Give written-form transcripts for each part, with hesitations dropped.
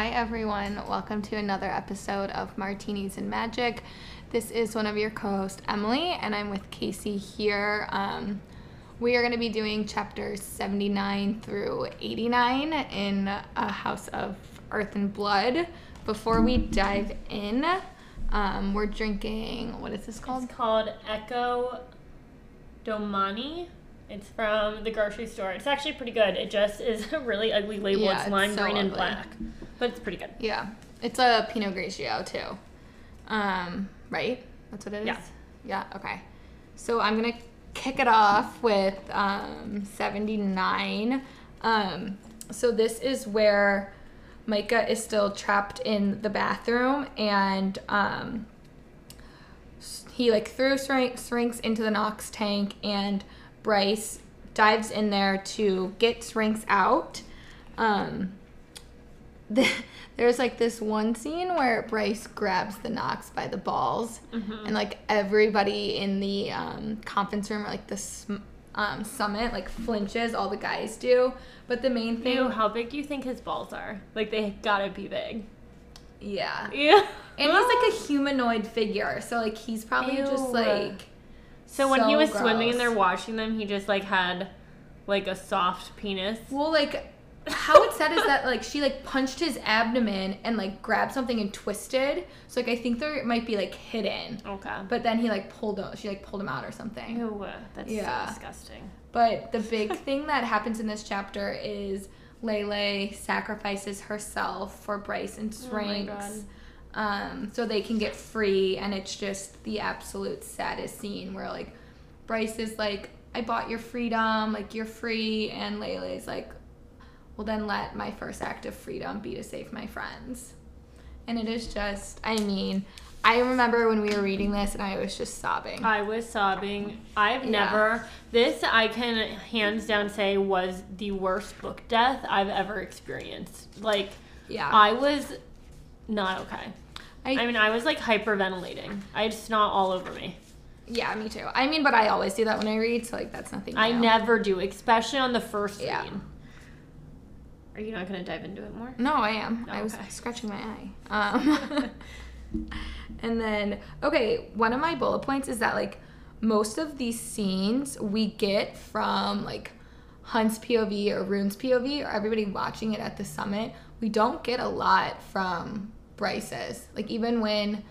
Hi everyone, welcome to another episode of Martinis and Magic. This is one of your co-hosts, Emily, and I'm with Casey here. We are going to be doing chapters 79 through 89 in A House of Earth and Blood. Before we dive in, we're drinking, what is this called? It's called Echo Domani. It's from the grocery store. It's actually pretty good. It just is a really ugly label. Yeah, it's lime, so green, and black. But it's pretty good. Yeah. It's a Pinot Grigio, too. Right? That's what it is? Yeah, okay. So I'm going to kick it off with 79. So this is where Micah is still trapped in the bathroom, and he, threw Syrinx into the Nox tank, and Bryce dives in there to get Syrinx out. There's this one scene where Bryce grabs the Nox by the balls, and everybody in the conference room or the summit flinches. All the guys do, but the main thing. Ew, how big do you think his balls are? They gotta be big. Yeah. And he's a humanoid figure, so he's probably Ew. Just So when he was gross. Swimming and they're watching them, he just, had, a soft penis. Well, how it's said is that, she, punched his abdomen and, grabbed something and twisted. So, I think there might be, hidden. Okay. But then he, pulled him out or something. Ew, that's so disgusting. But the big thing that happens in this chapter is Lele sacrifices herself for Bryce and Syrinx. Oh, my God. So they can get free, and it's just the absolute saddest scene where Bryce is I bought your freedom, you're free, and Lele's well then let my first act of freedom be to save my friends. And it is just, I remember when we were reading this and I was just sobbing. I've never, this I can hands down say was the worst book death I've ever experienced. I was not okay. I was hyperventilating. I had snot all over me. Yeah, me too. But I always do that when I read, so that's nothing new. I never do, especially on the first scene. Are you not going to dive into it more? No, I am. Oh, I was scratching my eye. And then, one of my bullet points is that, most of these scenes we get from, Hunt's POV or Rune's POV or everybody watching it at the summit. We don't get a lot from Bryce's. Even when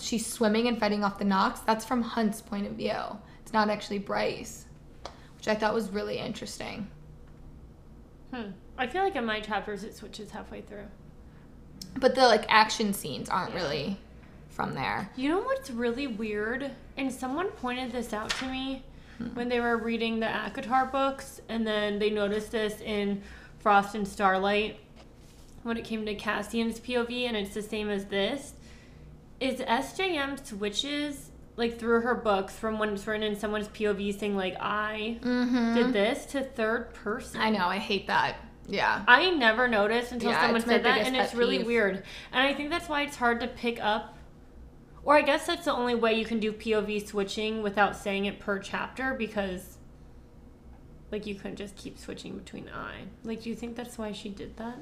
she's swimming and fighting off the Nox, that's from Hunt's point of view. It's not actually Bryce, which I thought was really interesting. I feel in my chapters it switches halfway through. But the, action scenes aren't really from there. You know what's really weird? And someone pointed this out to me when they were reading the ACOTAR books, and then they noticed this in Frost and Starlight when it came to Cassian's POV, and it's the same as this, is SJM switches, through her books from when it's written in someone's POV saying, I did this to third person. I know, I hate that. Yeah. I never noticed until someone said that, and it's really weird. And I think that's why it's hard to pick up, or I guess that's the only way you can do POV switching without saying it per chapter, because, you couldn't just keep switching between the eye. Do you think that's why she did that?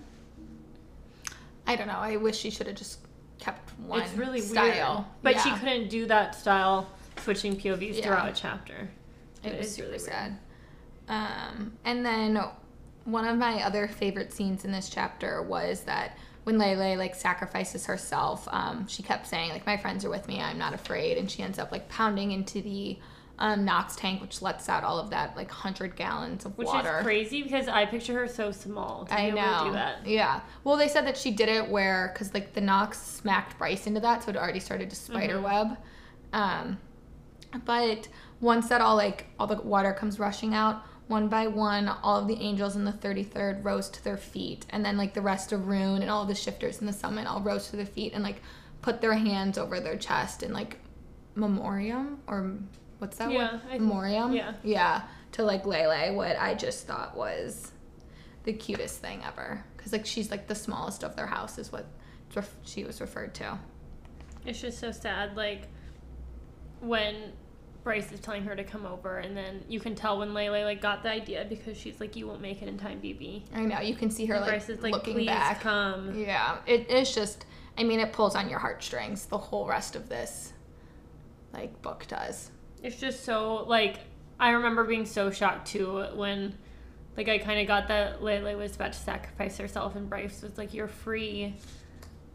I don't know. I wish she should have just kept one style. It's really weird. But she couldn't do that style switching POVs throughout a chapter. It was really sad. And then one of my other favorite scenes in this chapter was that when Lele, sacrifices herself, she kept saying, my friends are with me, I'm not afraid. And she ends up, pounding into the Nox tank, which lets out all of that 100 gallons of water, which is crazy because I picture her so small to be able to do that. Yeah, well, they said that she did it where because the Nox smacked Bryce into that, so it already started to spider web. But once that all all the water comes rushing out, one by one, all of the angels in the 33rd rose to their feet, and then the rest of Rune and all of the shifters in the summit all rose to their feet and put their hands over their chest and memoriam or. What's that word? Memoriam? Yeah. To Lele, what I just thought was the cutest thing ever. Because she's the smallest of their house is what she was referred to. It's just so sad. When Bryce is telling her to come over, and then you can tell when Lele like got the idea because she's like, you won't make it in time, BB. I know, you can see her like, Bryce is like, looking please back. Come. Yeah, it's just, I mean, it pulls on your heartstrings the whole rest of this like book does. It's just so like, I remember being so shocked too when like I kind of got that Lele was about to sacrifice herself and Bryce was like, you're free.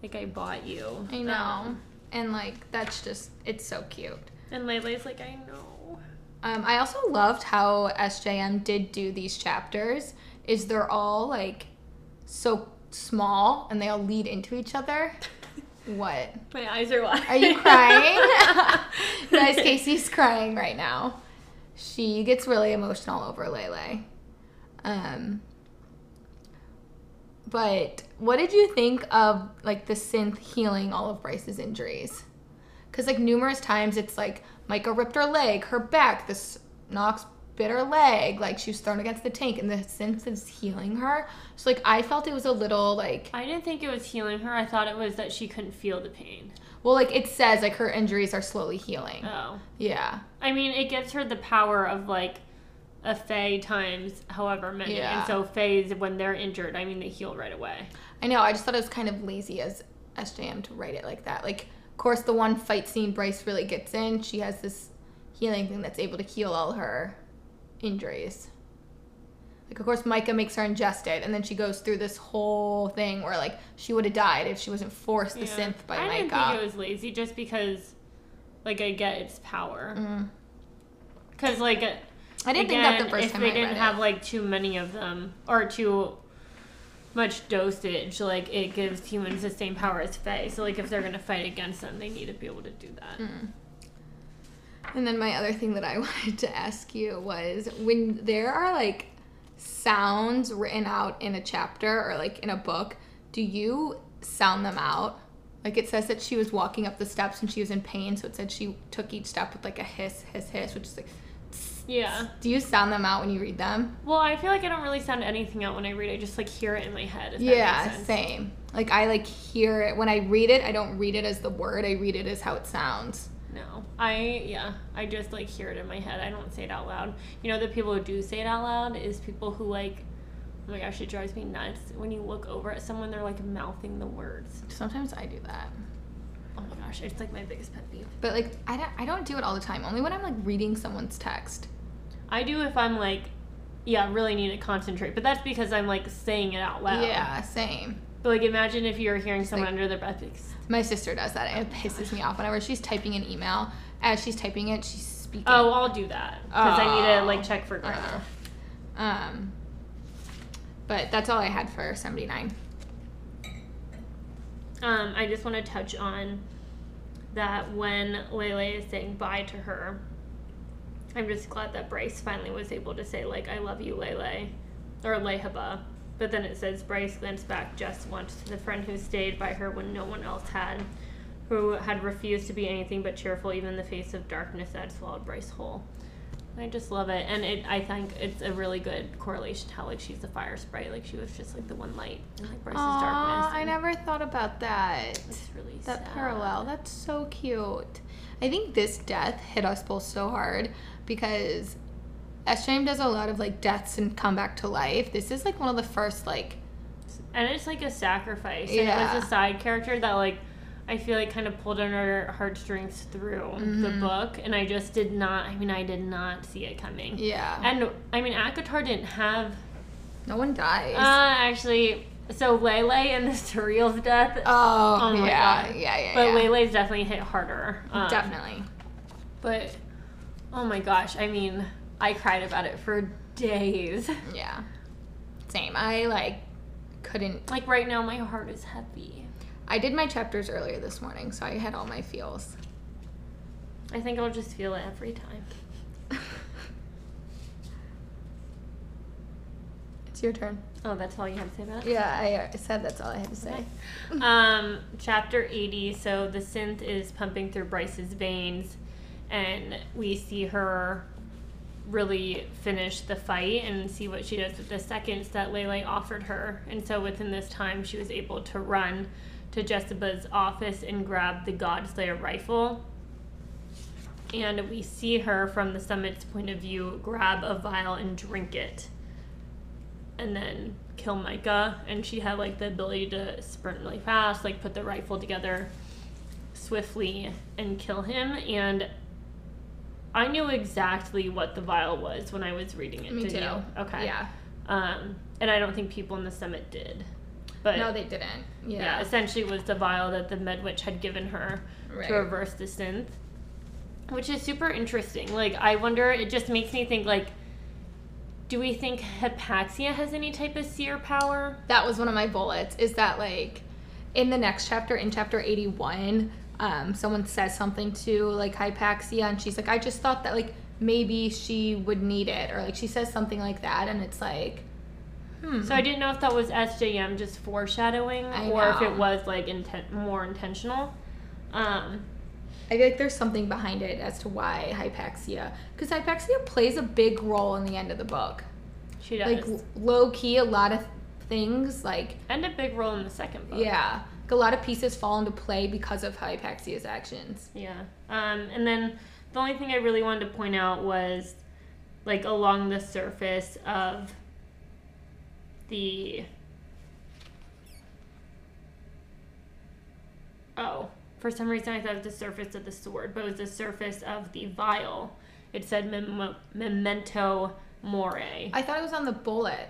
Like, I bought you. I know. And, like, that's just, it's so cute. And Lele's like, I know. I also loved how SJM did do these chapters, is they're all, like, so small, and they all lead into each other. What? My eyes are wide. Are you crying? Guys, Casey's crying right now. She gets really emotional over Lele. But what did you think of, like, the synth healing all of Bryce's injuries? Because, like, numerous times it's, like, Micah ripped her leg, her back, this Nox bit her leg, like, she was thrown against the tank, and the synth is healing her. So, like, I felt it was a little, like... I didn't think it was healing her. I thought it was that she couldn't feel the pain. Well, like, it says, like, her injuries are slowly healing. Oh. Yeah. I mean, it gives her the power of, like... a Fae times however many. Yeah. And so Faes, when they're injured, I mean, they heal right away. I know. I just thought it was kind of lazy as SJM to write it like that. Like, of course, the one fight scene Bryce really gets in, she has this healing thing that's able to heal all her injuries. Like, of course, Micah makes her ingest it, and then she goes through this whole thing where, like, she would have died if she wasn't forced the synth by Micah. I didn't think it was lazy just because, like, I get its power. Because, like... I didn't think that the first time I read it. If they didn't have, like, too many of them, or too much dosage, like, it gives humans the same power as Fae. So, like, if they're going to fight against them, they need to be able to do that. And then my other thing that I wanted to ask you was, when there are, like, sounds written out in a chapter or, like, in a book, do you sound them out? Like, it says that she was walking up the steps and she was in pain, so it said she took each step with, like, a hiss, hiss, hiss, which is, like... Yeah. Do you sound them out when you read them? Well, I feel like I don't really sound anything out when I read it. I just, like, hear it in my head. Yeah, same. Like, I, like, hear it. When I read it, I don't read it as the word. I read it as how it sounds. No. I just, like, hear it in my head. I don't say it out loud. You know, the people who do say it out loud is people who, like, oh, my gosh, it drives me nuts. When you look over at someone, they're, like, mouthing the words. Sometimes I do that. Oh my gosh, it's like my biggest pet peeve. But like, I don't do it all the time. Only when I'm like reading someone's text. I do if I'm like, yeah, I really need to concentrate. But that's because I'm like saying it out loud. Yeah, same. But like, imagine if you're hearing just someone like, under their breath. My sister does that, and it pisses me off. Whenever she's typing an email, as she's typing it, she's speaking. Oh, I'll do that because I need to like check for grammar. But that's all I had for 79. I just want to touch on that when Lele is saying bye to her, I'm just glad that Bryce finally was able to say, like, I love you, Lele, or Lehaba. But then it says, Bryce glanced back just once to the friend who stayed by her when no one else had, who had refused to be anything but cheerful, even in the face of darkness that had swallowed Bryce whole. I just love it. And I think it's a really good correlation how, like, she's the fire sprite. Like, she was just, like, the one light in, like, Bryce's darkness. I never thought about that. It's really sad. That parallel. That's so cute. I think this death hit us both so hard because SJM does a lot of, like, deaths and come back to life. This is, like, one of the first, like... And it's, like, a sacrifice. And it was a side character that, like, I feel like kind of pulled on her heartstrings through the book, and I just did not, I did not see it coming. Yeah. And, ACOTAR didn't have... No one dies. Actually, so Lele and the Surreal's death... Oh my God. Yeah. But Lele's definitely hit harder. Definitely. But, oh my gosh, I cried about it for days. Yeah. Same. I, like, couldn't... Like, right now, my heart is heavy. I did my chapters earlier this morning, so I had all my feels. I think I'll just feel it every time. It's your turn. Oh, that's all you had to say about it? Yeah, I said that's all I had to say. Okay. Chapter 80, so the synth is pumping through Bryce's veins, and we see her really finish the fight and see what she does with the seconds that Lele offered her. And so within this time, she was able to run to Jessica's office and grab the Godslayer rifle. and we see her from the summit's point of view grab a vial and drink it and then kill Micah. And she had like the ability to sprint really fast, like put the rifle together swiftly and kill him. And I knew exactly what the vial was when I was reading it. Me too. You? Okay. Yeah. And I don't think people in the summit did. But no, they didn't. Yeah. Yeah, essentially it was the vial that the Med Witch had given her to reverse the synth, which is super interesting. Like, I wonder, it just makes me think, like, do we think Hypaxia has any type of seer power? That was one of my bullets, is that, like, in the next chapter, in chapter 81, someone says something to, like, Hypaxia, and she's like, I just thought that, like, maybe she would need it, or, like, she says something like that, and it's like... So I didn't know if that was SJM just foreshadowing or if it was like more intentional. I feel like there's something behind it as to why Hypaxia, because Hypaxia plays a big role in the end of the book. She does. Like low key, a lot of things like and a big role in the second book. Yeah, like a lot of pieces fall into play because of Hypaxia's actions. Yeah, and then the only thing I really wanted to point out was like along the surface of for some reason I thought it was the surface of the sword, but it was the surface of the vial. It said memento mori. I thought it was on the bullet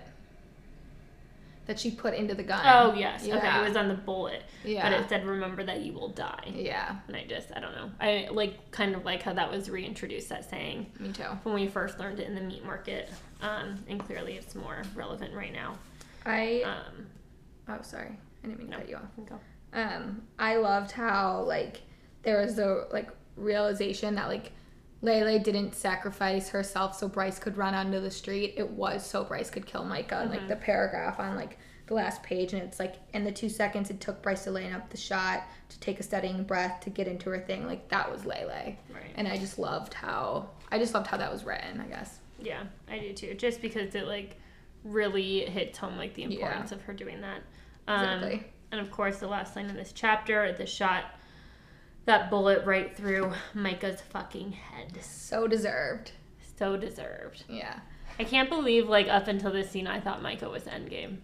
that she put into the gun. Oh, yes. Yeah. Okay, it was on the bullet. Yeah. But it said, remember that you will die. Yeah. And I don't know. I like kind of like how that was reintroduced, that saying. Me too. When we first learned it in the meat market. And clearly it's more relevant right now. Sorry. I didn't mean to cut you off. Go. I loved how, like, there was the, like, realization that, like, Lele didn't sacrifice herself so Bryce could run onto the street. It was so Bryce could kill Micah. Mm-hmm. Like, the paragraph on, like, the last page, and it's, like, in the 2 seconds it took Bryce to line up the shot, to take a steadying breath, to get into her thing. Like, that was Lele. Right. And I just loved how that was written, I guess. Yeah, I do, too. Just because it, like, really hits home, like, the importance of her doing that. Exactly. And, of course, the last line in this chapter, the shot... that bullet right through Micah's fucking head. So deserved. So deserved. Yeah. I can't believe, like, up until this scene, I thought Micah was endgame.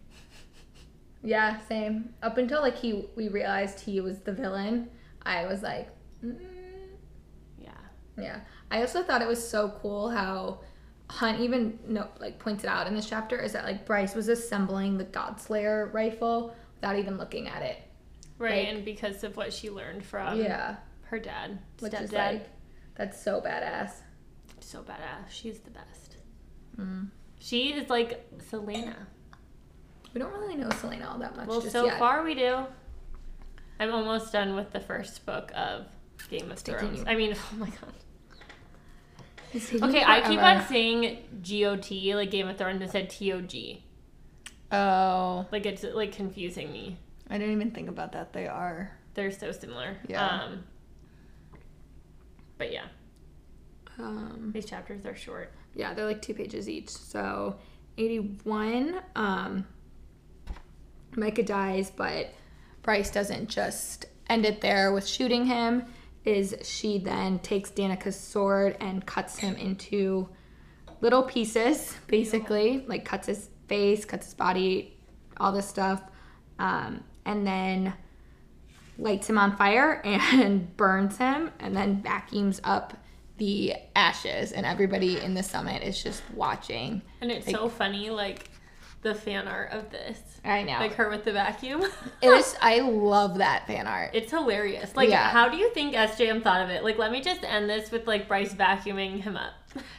Yeah, same. Up until, like, we realized he was the villain, I was like, Yeah. Yeah. I also thought it was so cool how Hunt even, like, points it out in this chapter, is that, like, Bryce was assembling the Godslayer rifle without even looking at it. Right, like, and because of what she learned from her dad, stepdad. Like, that's so badass. So badass. She's the best. Mm. She is like Selena. We don't really know Selena all that much yet. Far we do. I'm almost done with the first book of Game of Thrones. I mean, oh my god. Okay, I keep on saying G-O-T, like Game of Thrones, and said T-O-G. Oh. Like, it's like confusing me. I didn't even think about that. They're so similar. Yeah. But yeah. These chapters are short. Yeah, they're like 2 pages each. So 81, Micah dies, but Bryce doesn't just end it there with shooting him. She then takes Danica's sword and cuts him into little pieces, basically. Yeah. Like cuts his face, cuts his body, all this stuff. And then lights him on fire and burns him and then vacuums up the ashes, and everybody in the summit is just watching. And it's like, so funny, like, the fan art of this. I know. Like, her with the vacuum. I love that fan art. It's hilarious. Like, How do you think SJM thought of it? Like, let me just end this with, like, Bryce vacuuming him up.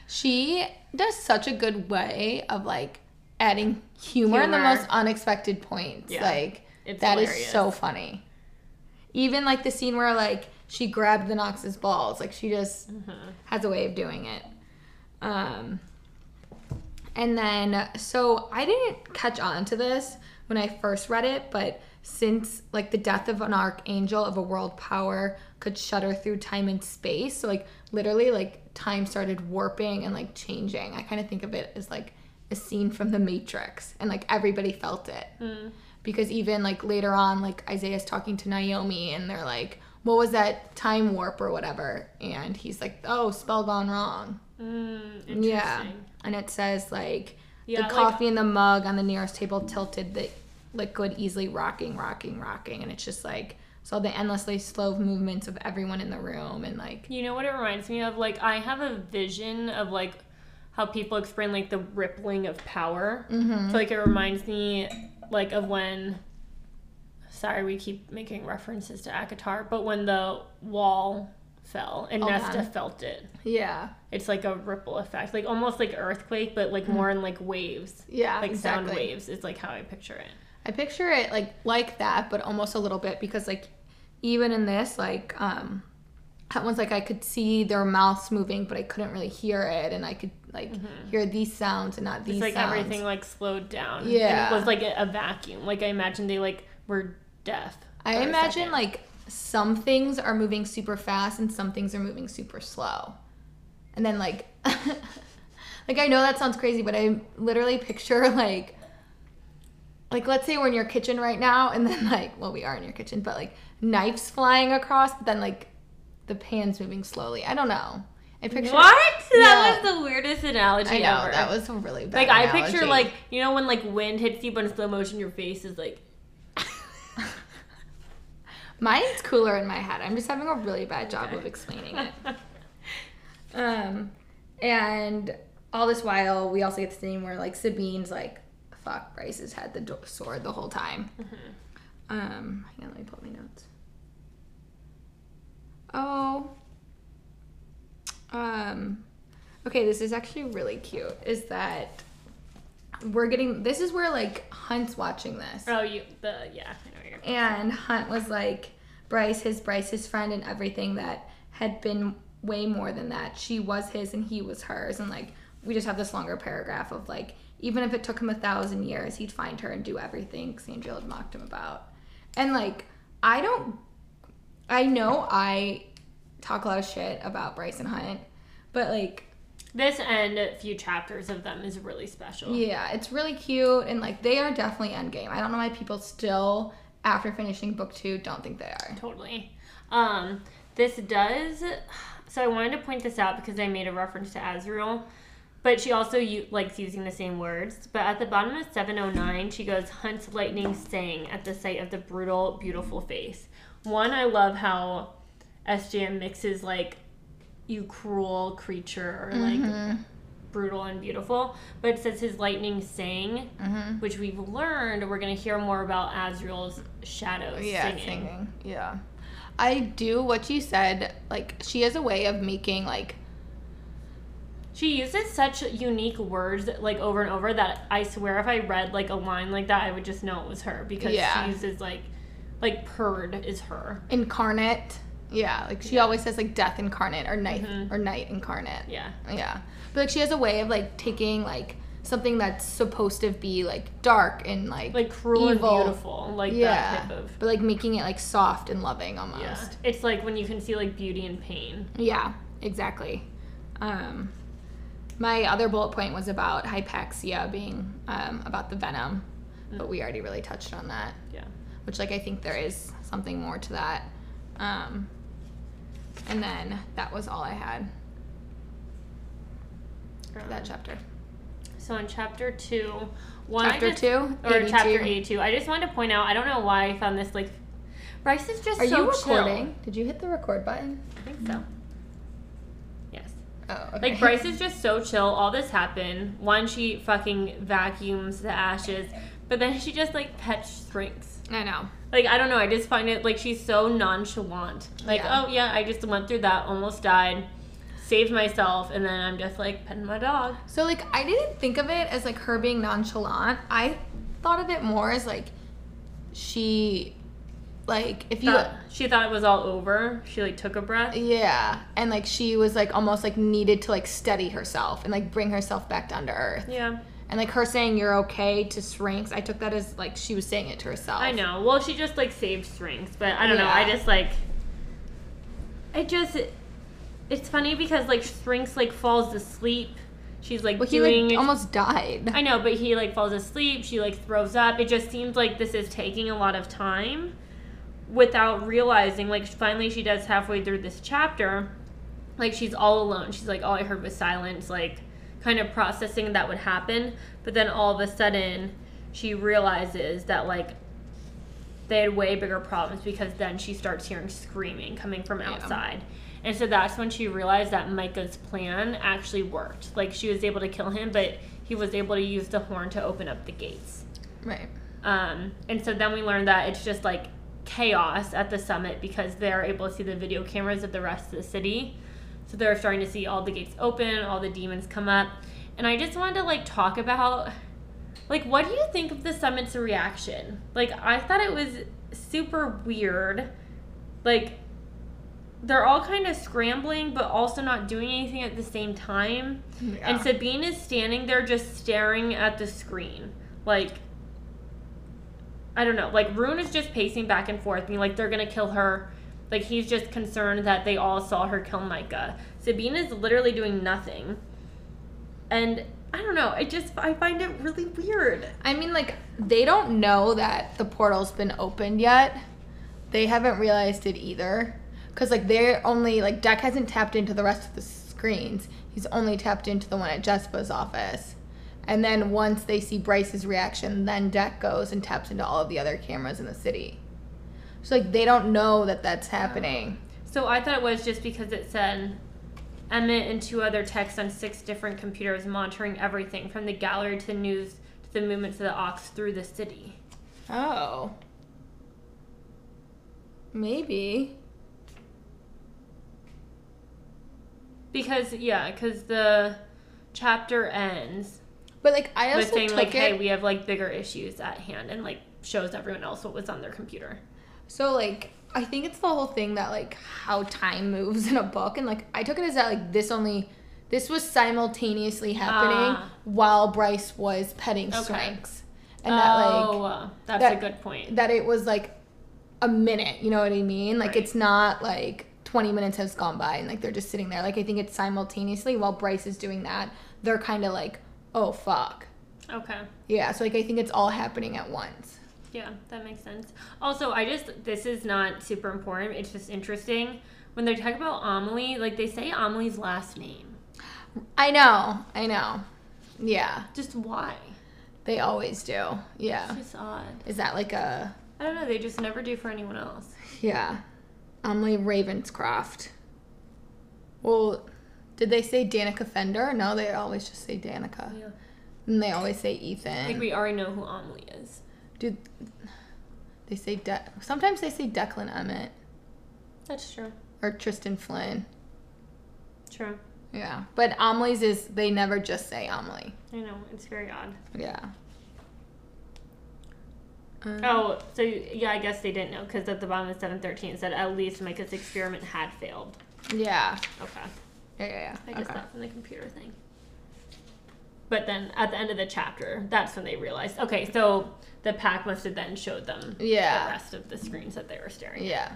She does such a good way of, like, adding humor in the most unexpected points. Yeah. Like... That is so funny. Even, like, the scene where, like, she grabbed the Nox's balls. Like, she just has a way of doing it. And then, so I didn't catch on to this when I first read it, but since, like, the death of an archangel of a world power could shudder through time and space, so, like, literally, like, time started warping and, like, changing. I kind of think of it as, like, a scene from The Matrix, and, like, everybody felt it. Because even, like, later on, like, Isaiah's talking to Naomi, and they're like, what was that time warp or whatever? And he's like, oh, spell gone wrong. Interesting. Yeah. And it says, like, yeah, the coffee in the mug on the nearest table tilted the liquid easily, rocking. And it's just like, so the endlessly slow movements of everyone in the room and, like... You know what it reminds me of? Like, I have a vision of, like, how people explain, like, the rippling of power. Mm-hmm. So, like, it reminds me, like, of when... Sorry, we keep making references to ACOTAR, but when the wall fell and Nesta felt it. Yeah. It's, like, a ripple effect. Like, almost like earthquake, but, like, more in, like, waves. Yeah, like, exactly. Sound waves is, like, how I picture it. I picture it like that, but almost a little bit, because like even in this, like at once, like I could see their mouths moving, but I couldn't really hear it, and I could like hear these sounds and not these. It's like sounds. Everything like slowed down. Yeah, and it was like a vacuum. Like I imagine they like were deaf. I imagine like some things are moving super fast and some things are moving super slow, and then like like I know that sounds crazy, but I literally picture like. Like, let's say we're in your kitchen right now, and then, like, well, we are in your kitchen, but, like, knives flying across, but then, like, the pan's moving slowly. I don't know. I picture... What? Yeah. That was the weirdest analogy ever. I know, that was a really bad analogy. Like, I picture, like, you know when, like, wind hits you, but in slow motion, your face is, like... Mine's cooler in my head. I'm just having a really bad job of explaining it. And all this while, we also get this scene where, like, Sabine's, like, fuck, Bryce has had the sword the whole time. Mm-hmm. Hang on, let me pull up my notes. Okay, this is actually really cute. Is that we're getting, this is where, like, Hunt's watching this. Yeah. I know what you're talking about. And Hunt was like, Bryce, his friend and everything that had been way more than that. She was his and he was hers. And, like, we just have this longer paragraph of, like, even if it took him 1,000 years, he'd find her and do everything Sandriel had mocked him about. And, like, I know I talk a lot of shit about Bryce and Hunt, but, like... This end, a few chapters of them is really special. Yeah, it's really cute, and, like, they are definitely endgame. I don't know why people still, after finishing book 2, don't think they are. Totally. This does... So I wanted to point this out because I made a reference to Azriel. But she also likes using the same words. But at the bottom of 709, she goes, Hunt's lightning sang at the sight of the brutal, beautiful face. One, I love how SJM mixes, like, you cruel creature or, like, brutal and beautiful. But it says his lightning sang, which we've learned. We're going to hear more about Azriel's shadow singing. Yeah. I do what you said. Like, she has a way of making, like, she uses such unique words, like, over and over that I swear if I read, like, a line like that, I would just know it was her. Because she uses, like, purred is her. Incarnate. Yeah. Like, she always says, like, death incarnate or night or night incarnate. Yeah. Yeah. But, like, she has a way of, like, taking, like, something that's supposed to be, like, dark and, like, cruel evil. And beautiful. Like, that type of. But, like, making it, like, soft and loving almost. Yeah. It's like when you can see, like, beauty and pain. Yeah. Exactly. My other bullet point was about Hypaxia being about the venom, but we already really touched on that. Yeah. Which, like, I think there is something more to that. And then that was all I had for that chapter. So in chapter 82, I just wanted to point out, I don't know why I found this, like, Bryce is just so chill. Are you recording? Did you hit the record button? I think so. Oh, okay. Like, Bryce is just so chill. All this happened. One, she fucking vacuums the ashes, but then she just, like, pets shrinks. I know. Like, I don't know. I just find it, like, she's so nonchalant. Like, I just went through that, almost died, saved myself, and then I'm just, like, petting my dog. So, like, I didn't think of it as, like, her being nonchalant. I thought of it more as, like, she... Like, if you... She thought it was all over. She, like, took a breath. Yeah. And, like, she was, like, almost, like, needed to, like, steady herself and, like, bring herself back down to earth. Yeah. And, like, her saying, you're okay, to Syrinx, I took that as, like, she was saying it to herself. I know. Well, she just, like, saved Syrinx. But I don't know. I just, like... It's funny because, like, Syrinx, like, falls asleep. She's, like, he, like, almost died. I know. But he, like, falls asleep. She, like, throws up. It just seems like this is taking a lot of time. without realizing, like, finally she does halfway through this chapter, like, she's all alone. She's like, all I heard was silence, like, kind of processing that would happen. But then all of a sudden she realizes that, like, they had way bigger problems, because then she starts hearing screaming coming from outside. Yeah. And so that's when she realized that Micah's plan actually worked. Like, she was able to kill him, but he was able to use the horn to open up the gates. Right. And so then we learned that it's just, like, chaos at the summit, because they're able to see the video cameras of the rest of the city. So they're starting to see all the gates open, all the demons come up. And I just wanted to, like, talk about, like, what do you think of the summit's reaction? Like, I thought it was super weird. Like, they're all kind of scrambling, but also not doing anything at the same time. Yeah. And Sabine is standing there just staring at the screen. Like, I don't know. Like, Rune is just pacing back and forth, being like, they're going to kill her. Like, he's just concerned that they all saw her kill Micah. Sabine is literally doing nothing. And I don't know. I find it really weird. I mean, like, they don't know that the portal's been opened yet. They haven't realized it either. Because, like, they're only, like, Deck hasn't tapped into the rest of the screens. He's only tapped into the one at Jespa's office. And then once they see Bryce's reaction, then Deck goes and taps into all of the other cameras in the city. So, like, they don't know that that's happening. So I thought it was just because it said Emmett and two other techs on 6 different computers monitoring everything from the gallery to the news to the movements of the Ox through the city. Oh. Maybe. Because, yeah, because the chapter ends. But, like, I also saying, like, hey, we have, like, bigger issues at hand, and, like, shows everyone else what was on their computer. So, like, I think it's the whole thing that, like, how time moves in a book. And, like, I took it as that, like, this was simultaneously happening while Bryce was petting Sphinx. And that's a good point. That it was, like, a minute, you know what I mean? Like, right. It's not, like, 20 minutes has gone by and, like, they're just sitting there. Like, I think it's simultaneously while Bryce is doing that, they're kind of, like, oh, fuck. Okay. Yeah, so, like, I think it's all happening at once. Yeah, that makes sense. Also, this is not super important. It's just interesting. When they talk about Amelie, like, they say Amelie's last name. I know. Yeah. Just why? They always do. Yeah. It's just odd. Is that, like, a... I don't know. They just never do for anyone else. Yeah. Amelie Ravenscroft. Well... Did they say Danica Fender? No, they always just say Danica. Yeah. And they always say Ethan. I think we already know who Amelie is. Dude, they say sometimes they say Declan Emmett. That's true. Or Tristan Flynn. True. Yeah. But Amelie's is, they never just say Amelie. I know. It's very odd. Yeah. So yeah, I guess they didn't know, because at the bottom of 713 it said, at least Micah's experiment had failed. Yeah. Okay. Yeah. I guess that's from the computer thing. But then at the end of the chapter, that's when they realized, okay, so the pack must have then showed them the rest of the screens that they were staring at. Yeah.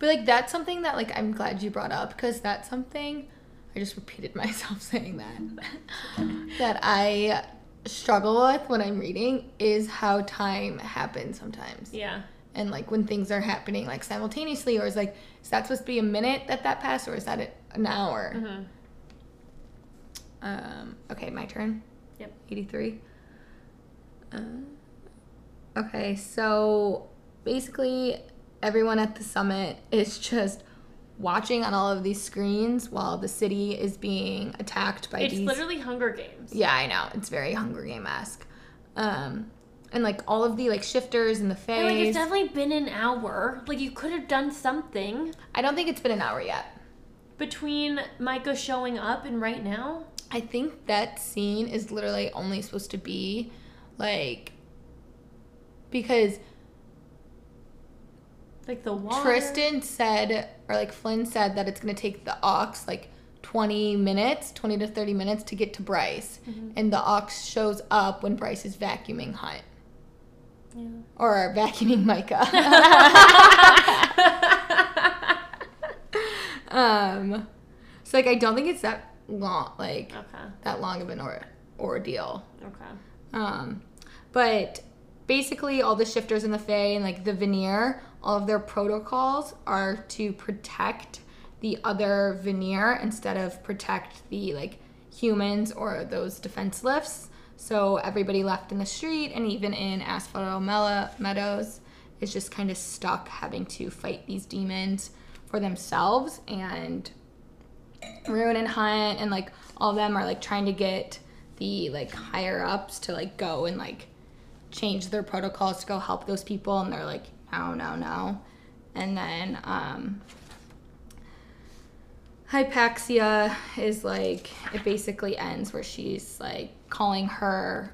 But, like, that's something that, like, I'm glad you brought up, because that's something, I just repeated myself saying that, that I struggle with when I'm reading is how time happens sometimes. Yeah. And, like, when things are happening, like, simultaneously, or is, like, is that supposed to be a minute that passed, or is that an hour? Mm-hmm. Okay, my turn. Yep. 83. Okay, so basically everyone at the summit is just watching on all of these screens while the city is being attacked by these... It's literally Hunger Games. Yeah, I know. It's very Hunger Game-esque. And, like, all of the, like, shifters and the Fae. And, like, it's definitely been an hour. Like, you could have done something. I don't think it's been an hour yet. Between Micah showing up and right now? I think that scene is literally only supposed to be, like, because... Like, the water. Tristan said, or, like, Flynn said that it's going to take the Ox, like, 20 to 30 minutes to get to Bryce. Mm-hmm. And the Ox shows up when Bryce is vacuuming Hunt. Yeah. Or vacuuming Micah. So, like, I don't think it's that long, like, that long of an ordeal. Okay. But basically all the shifters in the Fae and like the veneer, all of their protocols are to protect the other veneer instead of protect the like humans or those defense lifts. So everybody left in the street and even in Asphodel Meadows is just kind of stuck having to fight these demons for themselves, and Ruin and Hunt and like all of them are like trying to get the like higher ups to like go and like change their protocols to go help those people, and they're like no. And then Hypaxia is like, it basically ends where she's like calling her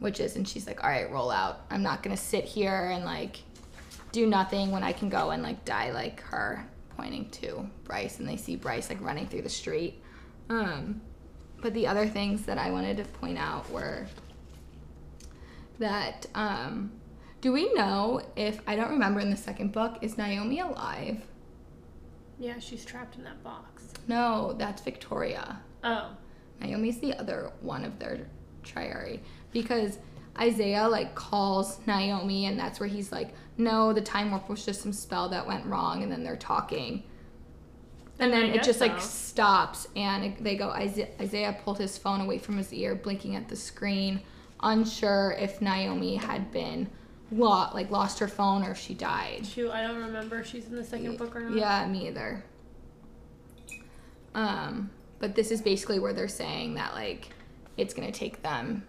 witches and she's like, all right, roll out, I'm not gonna sit here and like do nothing when I can go and like die like her, pointing to Bryce, and they see Bryce like running through the street. But the other things that I wanted to point out were that do we know if, I don't remember in the second book, is Naomi alive? Yeah, she's trapped in that box. No, that's Victoria. Oh. Naomi's the other one of their triari, because Isaiah like calls Naomi, and that's where he's like, no, the time warp was just some spell that went wrong, and then they're talking. And then it just like stops, and they go, Isaiah pulled his phone away from his ear, blinking at the screen, unsure if Naomi had been lost her phone or if she died. Shoot, I don't remember if she's in the second book or not. Yeah, me either. But this is basically where they're saying that like it's gonna take them,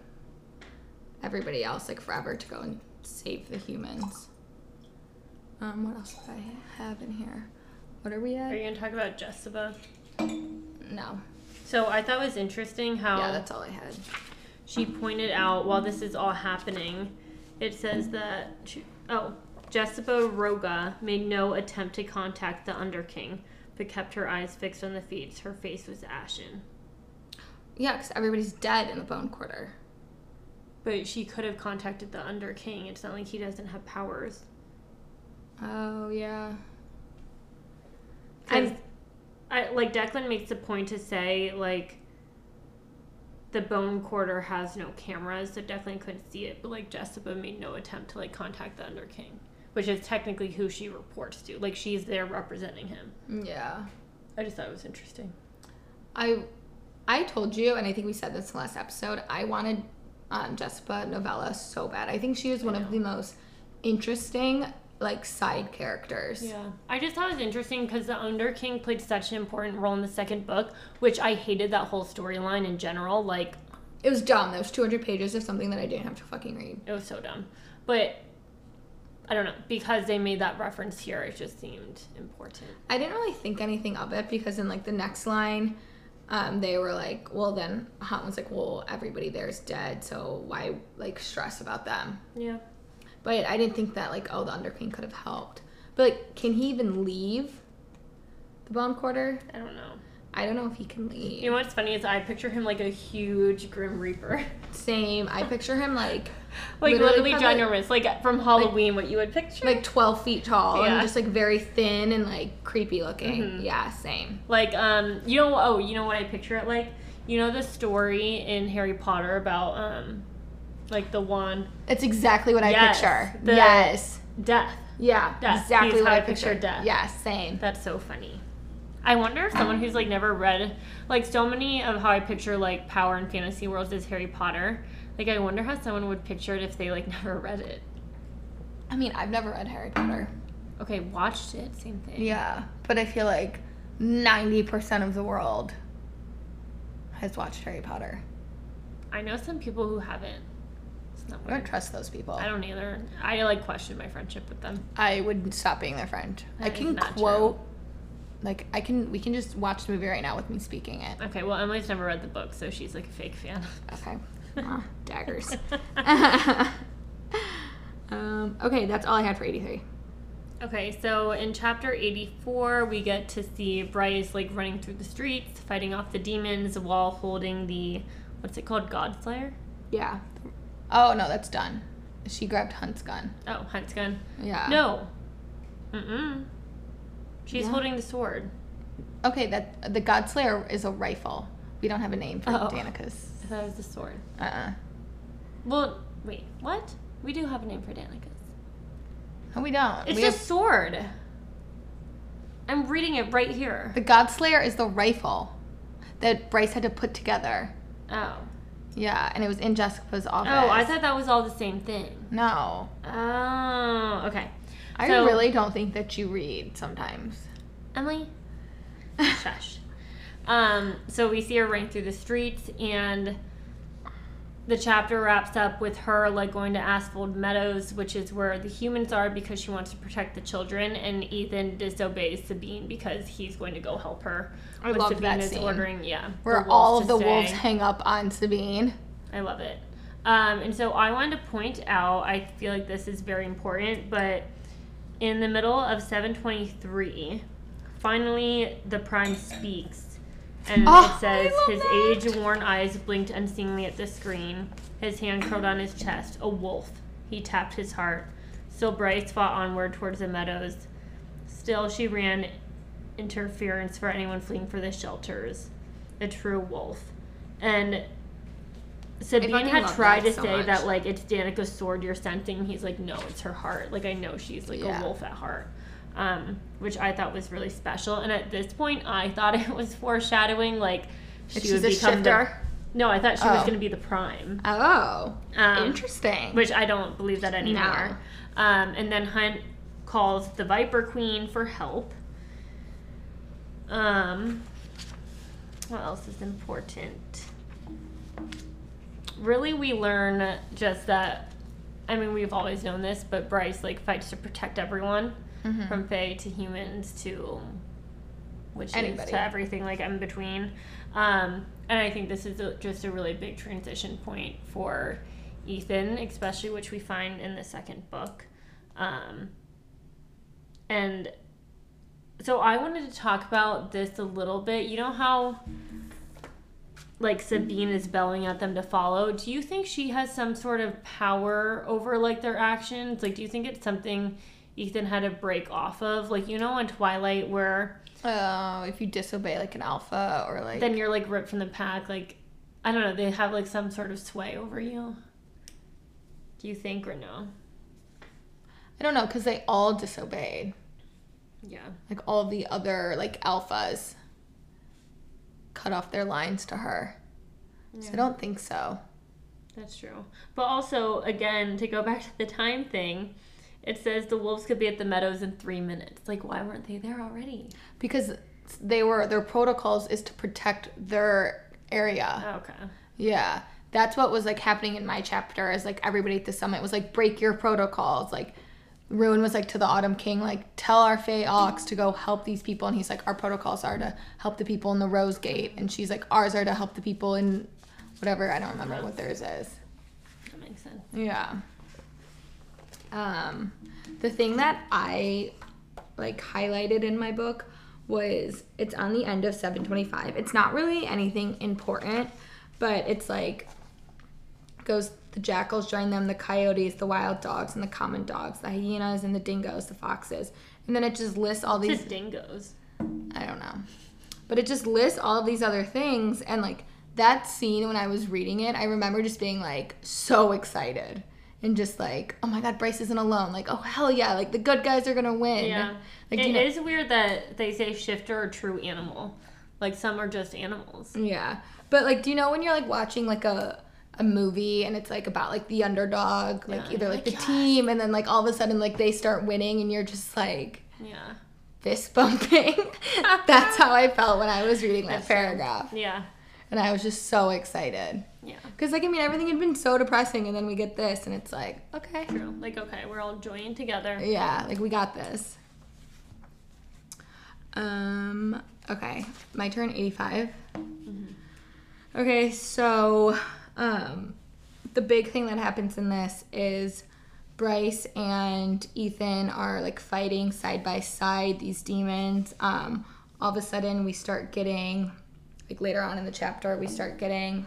everybody else, like forever to go and save the humans. What else do I have in here? What are we at? Are you gonna talk about Jessica? No. So I thought it was interesting how, yeah, that's all I had. She pointed out while this is all happening, it says that Jessica Roga made no attempt to contact the Underking, but kept her eyes fixed on the feeds. Her face was ashen. Yeah, because everybody's dead in the Bone Quarter. But she could have contacted the Underking. It's not like he doesn't have powers. Oh, yeah. And Declan makes the point to say, like, the Bone Quarter has no cameras, so Declan couldn't see it, but, like, Jessica made no attempt to, like, contact the Underking, which is technically who she reports to. Like, she's there representing him. Yeah. I just thought it was interesting. I told you, and I think we said this in the last episode, I wanted Jessica Novella so bad. I think she was one of the most interesting, like, side characters. Yeah. I just thought it was interesting because the Underking played such an important role in the second book, which I hated that whole storyline in general. Like, it was dumb. There was 200 pages of something that I didn't have to fucking read. It was so dumb. But I don't know, because they made that reference here, it just seemed important. I didn't really think anything of it because in, like, the next line, they were like, well, then Hunt was like, well, everybody there's dead, so why, like, stress about them? Yeah. But I didn't think that, like, oh, the Underking could have helped. But, like, can he even leave the Bone Quarter? I don't know. I don't know if he can leave. You know what's funny is I picture him like a huge Grim Reaper. Same. I picture him like literally John Yarmus, like from Halloween, like, what you would picture. Like 12 feet tall, yeah. And just like very thin and like creepy looking. Mm-hmm. Yeah, same. Like, you know what I picture it like? You know the story in Harry Potter about like the wand? It's exactly what I picture. Yes. Death. Yeah. Death. Exactly what I picture death. Yeah, same. That's so funny. I wonder if someone who's, like, never read, like, so many of how I picture, like, power and fantasy worlds is Harry Potter. Like, I wonder how someone would picture it if they, like, never read it. I mean, I've never read Harry Potter. Okay, watched it, same thing. Yeah, but I feel like 90% of the world has watched Harry Potter. I know some people who haven't. It's not weird. I don't trust those people. I don't either. I, like, question my friendship with them. I would stop being their friend. That I can quote... True. Like, we can just watch the movie right now with me speaking it. Okay, well, Emily's never read the book, so she's, like, a fake fan. Okay. Daggers. Okay, that's all I had for 83. Okay, so in Chapter 84, we get to see Bryce, like, running through the streets, fighting off the demons while holding the, what's it called, Godslayer? Yeah. Oh, no, that's done. She grabbed Hunt's gun. Oh, Hunt's gun. Yeah. No. Mm-mm. She's holding the sword. Okay, that the Godslayer is a rifle. We don't have a name for Danica's. I thought it was the sword. Well, Wait, what? We do have a name for Danicus. No, we don't. It's just sword. I'm reading it right here. The Godslayer is the rifle that Bryce had to put together. Oh. Yeah, and it was in Jessica's office. Oh, I thought that was all the same thing. No. Oh, okay. I really don't think that you read sometimes. Emily? Shush. So we see her running through the streets, and the chapter wraps up with her like going to Asphalt Meadows, which is where the humans are, because she wants to protect the children, and Ethan disobeys Sabine because he's going to go help her. I love Sabine that scene. Ordering, yeah, where all of the wolves hang up on Sabine. I love it. And so I wanted to point out, I feel like this is very important, but in the middle of 723, finally the Prime speaks. And it says, his age-worn eyes blinked unseeingly at the screen. His hand curled on his chest. A wolf. He tapped his heart. Still Bryce fought onward towards the meadows. Still she ran interference for anyone fleeing for the shelters. A true wolf. And Sabine had tried to say that, like, it's Danica's sword you're sensing. He's like, no, it's her heart. Like, I know she's, like, a wolf at heart. Which I thought was really special. And at this point, I thought it was foreshadowing, like, she would become the... No, I thought she was going to be the Prime. Oh. Interesting. Which I don't believe that anymore. No. And then Hunt calls the Viper Queen for help. What else is important? Really, we learn just that... I mean, we've always known this, but Bryce, like, fights to protect everyone. Mm-hmm. From Fae to humans to witches. Anybody. To everything, like, in between. And I think this is just a really big transition point for Ethan, especially, which we find in the second book. And so I wanted to talk about this a little bit. You know how, like, Sabine is bellowing at them to follow? Do you think she has some sort of power over, like, their actions? Like, do you think it's something... Ethan had to break off of, like, you know, on Twilight where if you disobey, like, an alpha or, like, then you're, like, ripped from the pack, like, I don't know, they have, like, some sort of sway over you, do you think, or no? I don't know, because they all disobeyed. Yeah, like, all the other, like, alphas cut off their lines to her. Yeah. So I don't think so. That's true. But also, again, to go back to the time thing, it says the wolves could be at the meadows in 3 minutes. Like, why weren't they there already? Because they were. Their protocols is to protect their area. Okay. Yeah. That's what was, like, happening in my chapter is, like, everybody at the summit was, like, break your protocols. Like, Ruin was, like, to the Autumn King, like, tell our Fae Ox to go help these people. And he's, like, our protocols are to help the people in the Rose Gate. And she's, like, ours are to help the people in whatever. I don't remember what theirs is. That makes sense. Yeah. The thing that I, like, highlighted in my book was it's on the end of 725. It's not really anything important, but it's, like, goes, the jackals join them, the coyotes, the wild dogs, and the common dogs, the hyenas, and the dingoes, the foxes. And then it just lists all these. It's dingoes. I don't know. But it just lists all of these other things. And, like, that scene when I was reading it, I remember just being, like, so excited. And just, like, oh, my God, Bryce isn't alone. Like, oh, hell yeah. Like, the good guys are going to win. Yeah. Like, it is weird that they say shifter or true animal. Like, some are just animals. Yeah. But, like, do you know when you're, like, watching, like, a movie and it's, like, about, like, the underdog? Like, yeah. Either, like, the team. And then, like, all of a sudden, like, they start winning. And you're just, like, yeah, fist bumping. That's how I felt when I was reading that paragraph. True. Yeah. And I was just so excited. Yeah. Because, like, I mean, everything had been so depressing, and then we get this, and it's like, okay. True. Like, okay, we're all joining together. Yeah, like, we got this. Okay. My turn, 85. Mm-hmm. Okay, so the big thing that happens in this is Bryce and Ethan are, like, fighting side by side, these demons. All of a sudden, we start getting, like, later on in the chapter, we start getting...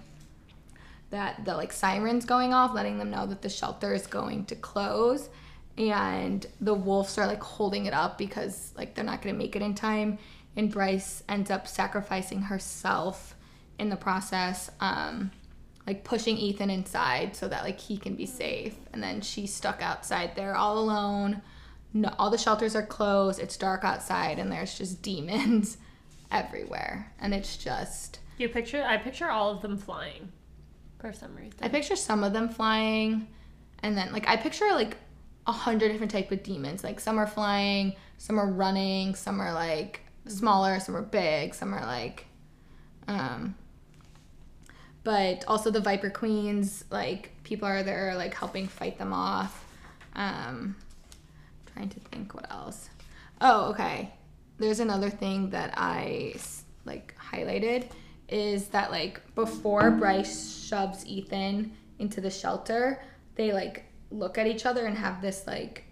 that the, like, sirens going off, letting them know that the shelter is going to close, and the wolves are, like, holding it up because, like, they're not going to make it in time, and Bryce ends up sacrificing herself in the process, like pushing Ethan inside so that like he can be safe. And then she's stuck outside there all alone. No, all the shelters are closed. It's dark outside and there's just demons everywhere. And it's just... I picture all of them flying for some reason. I picture some of them flying. And then like I picture like 100 different types of demons. Like some are flying, some are running, some are like smaller, some are big, some are like... But also the Viper Queens, like people are there like helping fight them off. Trying to think what else. Oh, okay. There's another thing that I like highlighted is that like before Bryce shoves Ethan into the shelter, they like look at each other and have this like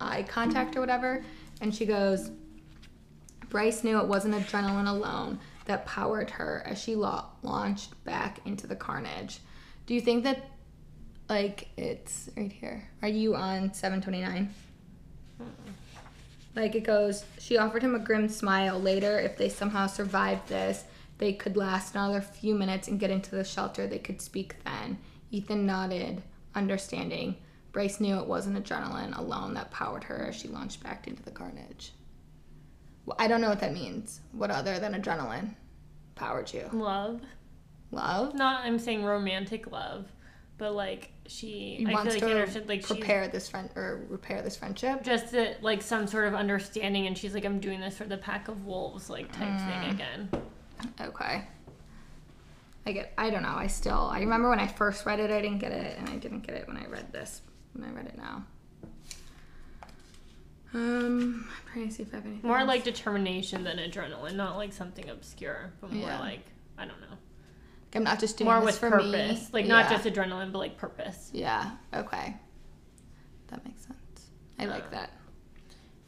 eye contact or whatever. And she goes, Bryce knew it wasn't adrenaline alone that powered her as she launched back into the carnage. Do you think that like it's right here? Are you on 729? Like it goes, she offered him a grim smile. Later, if they somehow survived this, they could last another few minutes and get into the shelter. They could speak then. Ethan nodded, understanding. Bryce knew it wasn't adrenaline alone that powered her as she launched back into the carnage. Well, I don't know what that means. What other than adrenaline powered you? Love. Love? Not, I'm saying romantic love, but like... repair this friendship. Just that, like some sort of understanding, and she's like, "I'm doing this for the pack of wolves," like type thing again. Okay. I don't know. I remember when I first read it, I didn't get it, and I didn't get it when I read this. When I read it now. I'm trying to see if I have anything. More else. Like determination than adrenaline, not like something obscure, but more like I don't know. I'm not just doing more this with purpose. Me. Like not just adrenaline, but like purpose. Yeah. Okay. That makes sense. I like that.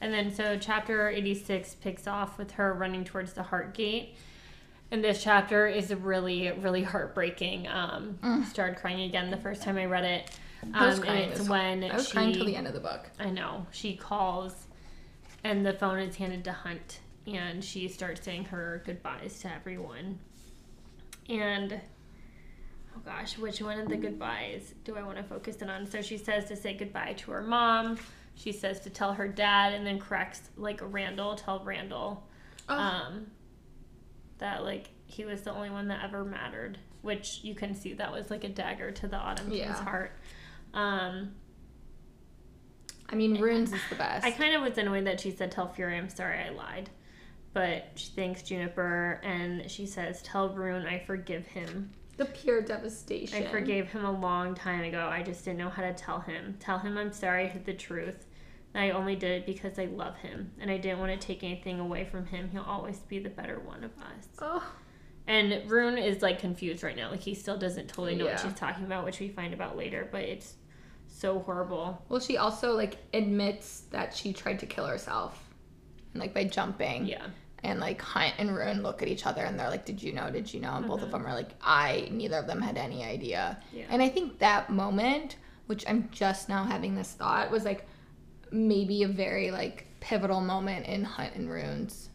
And then so chapter 86 picks off with her running towards the heart gate. And this chapter is really, really heartbreaking. Started crying again the first time I read it. I was crying till the end of the book. I know. She calls and the phone is handed to Hunt and she starts saying her goodbyes to everyone. And, oh gosh, which one of the goodbyes do I want to focus in on? So she says to say goodbye to her mom. She says to tell her dad, and then corrects, like, tell Randall that, like, he was the only one that ever mattered, which you can see that was, like, a dagger to the Autumn King's heart. I mean, Runes is the best. I kind of was annoyed that she said, tell Feyre, I'm sorry I lied. But she thanks Juniper, and she says, tell Rune I forgive him. The pure devastation. I forgave him a long time ago. I just didn't know how to tell him. Tell him I'm sorry I hid the truth. I only did it because I love him, and I didn't want to take anything away from him. He'll always be the better one of us. Oh. And Rune is, like, confused right now. Like, he still doesn't totally know what she's talking about, which we find out later, but it's so horrible. Well, she also, like, admits that she tried to kill herself. And, like, by jumping. Yeah. And, like, Hunt and Rune look at each other, and they're like, did you know? Did you know? And both of them are like, neither of them had any idea. Yeah. And I think that moment, which I'm just now having this thought, was, like, maybe a very, like, pivotal moment in Hunt and Rune's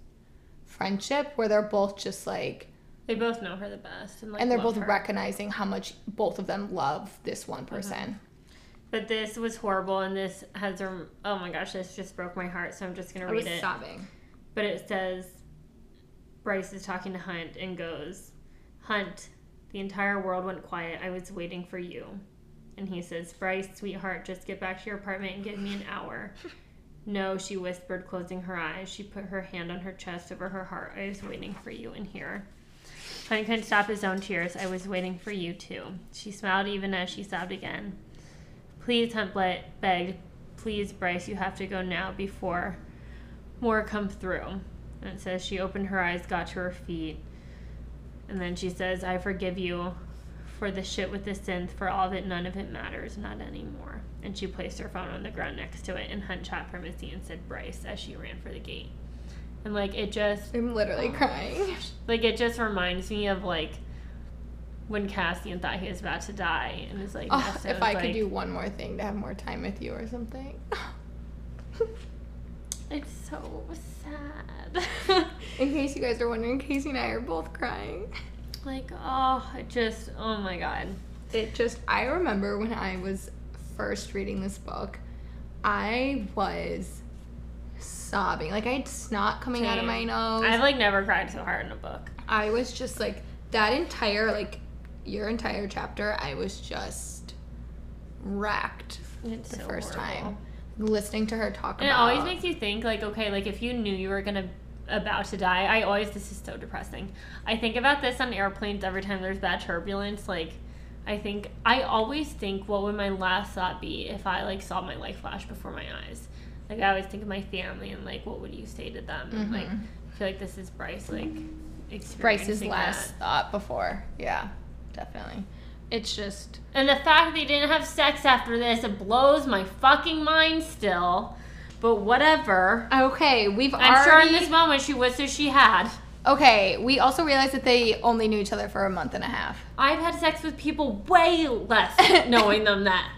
friendship, where they're both just, like... They both know her the best. And, like, and they're both recognizing how much both of them love this one person. Mm-hmm. But this was horrible, and this has... Oh, my gosh, this just broke my heart, so I'm just going to read it. I was sobbing. But it says, Bryce is talking to Hunt and goes, Hunt, the entire world went quiet. I was waiting for you. And he says, Bryce, sweetheart, just get back to your apartment and give me an hour. No, she whispered, closing her eyes. She put her hand on her chest over her heart. I was waiting for you in here. Hunt couldn't stop his own tears. I was waiting for you, too. She smiled even as she sobbed again. Please, Hunt begged. Please, Bryce, you have to go now before more come through. And it says she opened her eyes, got to her feet. And then she says, I forgive you for the shit with the synth, for all of it, none of it matters, not anymore. And she placed her phone on the ground next to it, and Hunt shot from his seat and said, Bryce, as she ran for the gate. And, like, it just... I'm literally crying. Like, it just reminds me of, like, when Cassian thought he was about to die, and it's like, oh, if I could do one more thing to have more time with you or something. It's so sad. In case you guys are wondering, Casey and I are both crying. like, oh, it just, oh my God. It just, I remember when I was first reading this book, I was sobbing. Like, I had snot coming out of my nose. I've, like, never cried so hard in a book. I was just, like, that entire, like, your entire chapter, I was just wrecked the first time. Listening to her talk about it. It always makes you think, like, okay, like, if you knew you were about to die, this is so depressing. I think about this on airplanes every time there's bad turbulence. Like, I always think, what would my last thought be if I, like, saw my life flash before my eyes? Like, I always think of my family and, like, what would you say to them? Mm-hmm. And, like, I feel like this is Bryce, like, experiencing Bryce's last thought before. Yeah, definitely. It's just... And the fact they didn't have sex after this, it blows my fucking mind still. But whatever. Okay, I'm sure in this moment she was, so she had. Okay, we also realized that they only knew each other for a month and a half. I've had sex with people way less knowing them that.